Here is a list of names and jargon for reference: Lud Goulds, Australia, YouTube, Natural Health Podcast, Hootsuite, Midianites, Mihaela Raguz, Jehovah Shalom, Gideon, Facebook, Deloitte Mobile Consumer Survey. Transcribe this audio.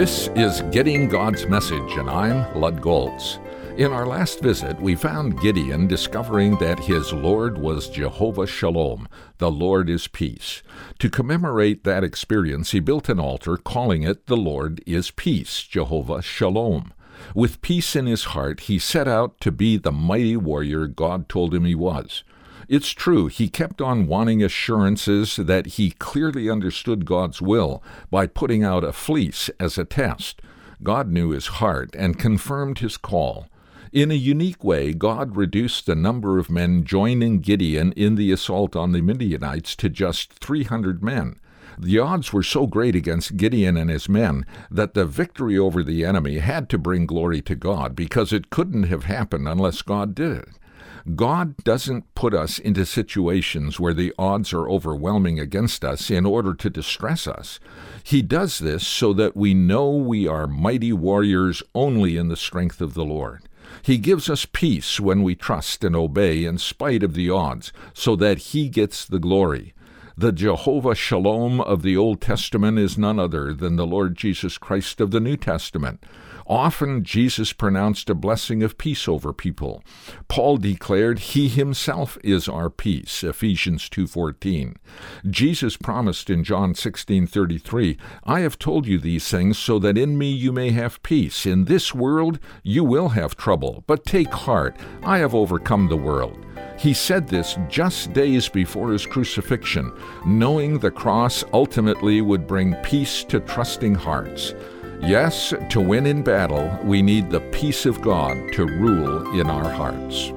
This is Getting God's Message, and I'm Lud Goulds. In our last visit, we found Gideon discovering that his Lord was Jehovah Shalom, the Lord is peace. To commemorate that experience, he built an altar calling it The Lord is Peace, Jehovah Shalom. With peace in his heart, he set out to be the mighty warrior God told him he was. It's true, he kept on wanting assurances that he clearly understood God's will by putting out a fleece as a test. God knew his heart and confirmed his call. In a unique way, God reduced the number of men joining Gideon in the assault on the Midianites to just 300 men. The odds were so great against Gideon and his men that the victory over the enemy had to bring glory to God, because it couldn't have happened unless God did it. God doesn't put us into situations where the odds are overwhelming against us in order to distress us. He does this so that we know we are mighty warriors only in the strength of the Lord. He gives us peace when we trust and obey in spite of the odds, so that He gets the glory. The Jehovah Shalom of the Old Testament is none other than the Lord Jesus Christ of the New Testament. Often Jesus pronounced a blessing of peace over people. Paul declared He Himself is our peace, Ephesians 2:14. Jesus promised in John 16:33, I have told you these things so that in me you may have peace. In this world you will have trouble, but take heart, I have overcome the world. He said this just days before His crucifixion, knowing the cross ultimately would bring peace to trusting hearts. Yes, to win in battle, we need the peace of God to rule in our hearts.